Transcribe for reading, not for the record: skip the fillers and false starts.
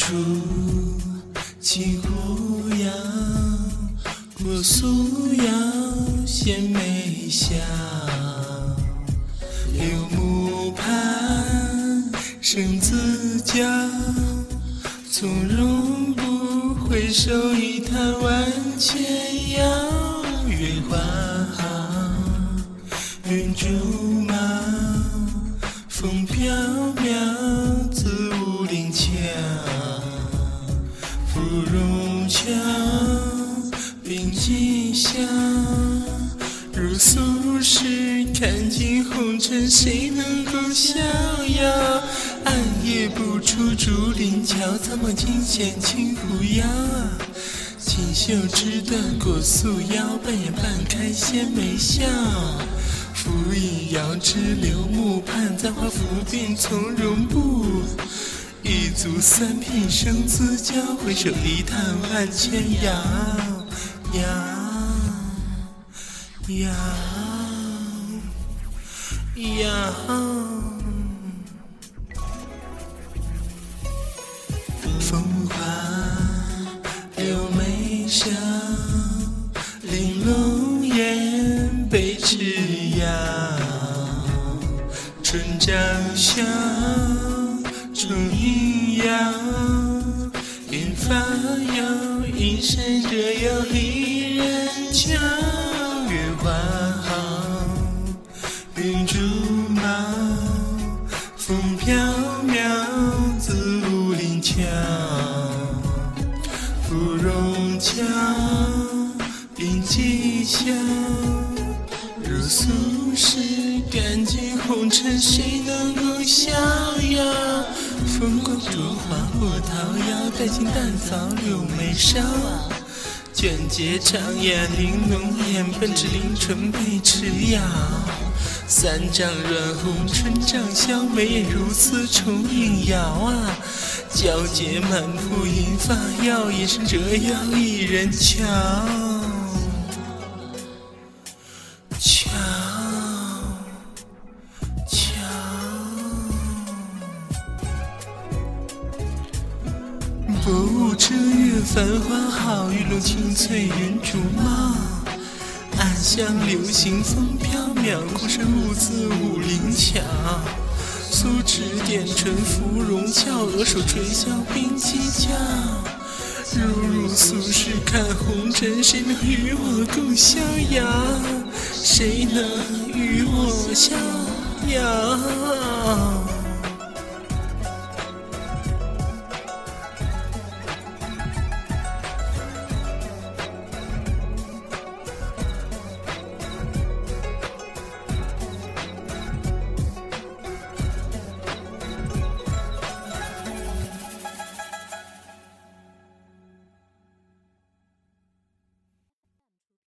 处击鼓谣，我素摇鲜媚笑，柳木盘生自娇，从容不回首一弹万千摇，月花好，云竹毛，风飘渺，自无灵巧，芙蓉桥，冰肌笑，如苏轼看尽红尘，谁能够逍遥？暗夜不出竹林桥，怎么惊险轻扶摇？锦绣织缎裹素腰，半掩半开鲜眉笑。拂影遥知柳木盼，簪花拂鬓从容步。一足三品生自娇，回首一叹万千遥遥遥遥。风花柳眉梢，玲珑眼被枝摇。春朝晓，烛影摇，银发摇，一身折腰离人俏。月花好，云竹毛，风飘渺，自无灵巧。芙蓉桥，冰肌笑，如苏轼干尽红尘，谁能够逍遥？风光灼华过桃夭，带尽淡草柳眉梢。卷睫长眼玲珑眼，奔至灵唇被迟咬。三丈软红春帐消，眉眼如丝重影摇啊。皎洁满腹银发耀，眼神折腰一人瞧。瞧瞧，薄雾遮月繁花好，玉露清翠云竹茂。暗香流行风飘渺，孤身兀自武陵桥。苏轼点唇芙蓉俏，额首垂笑鬓七翘。如入苏轼看红尘，谁能与我共逍遥？谁能与我逍遥？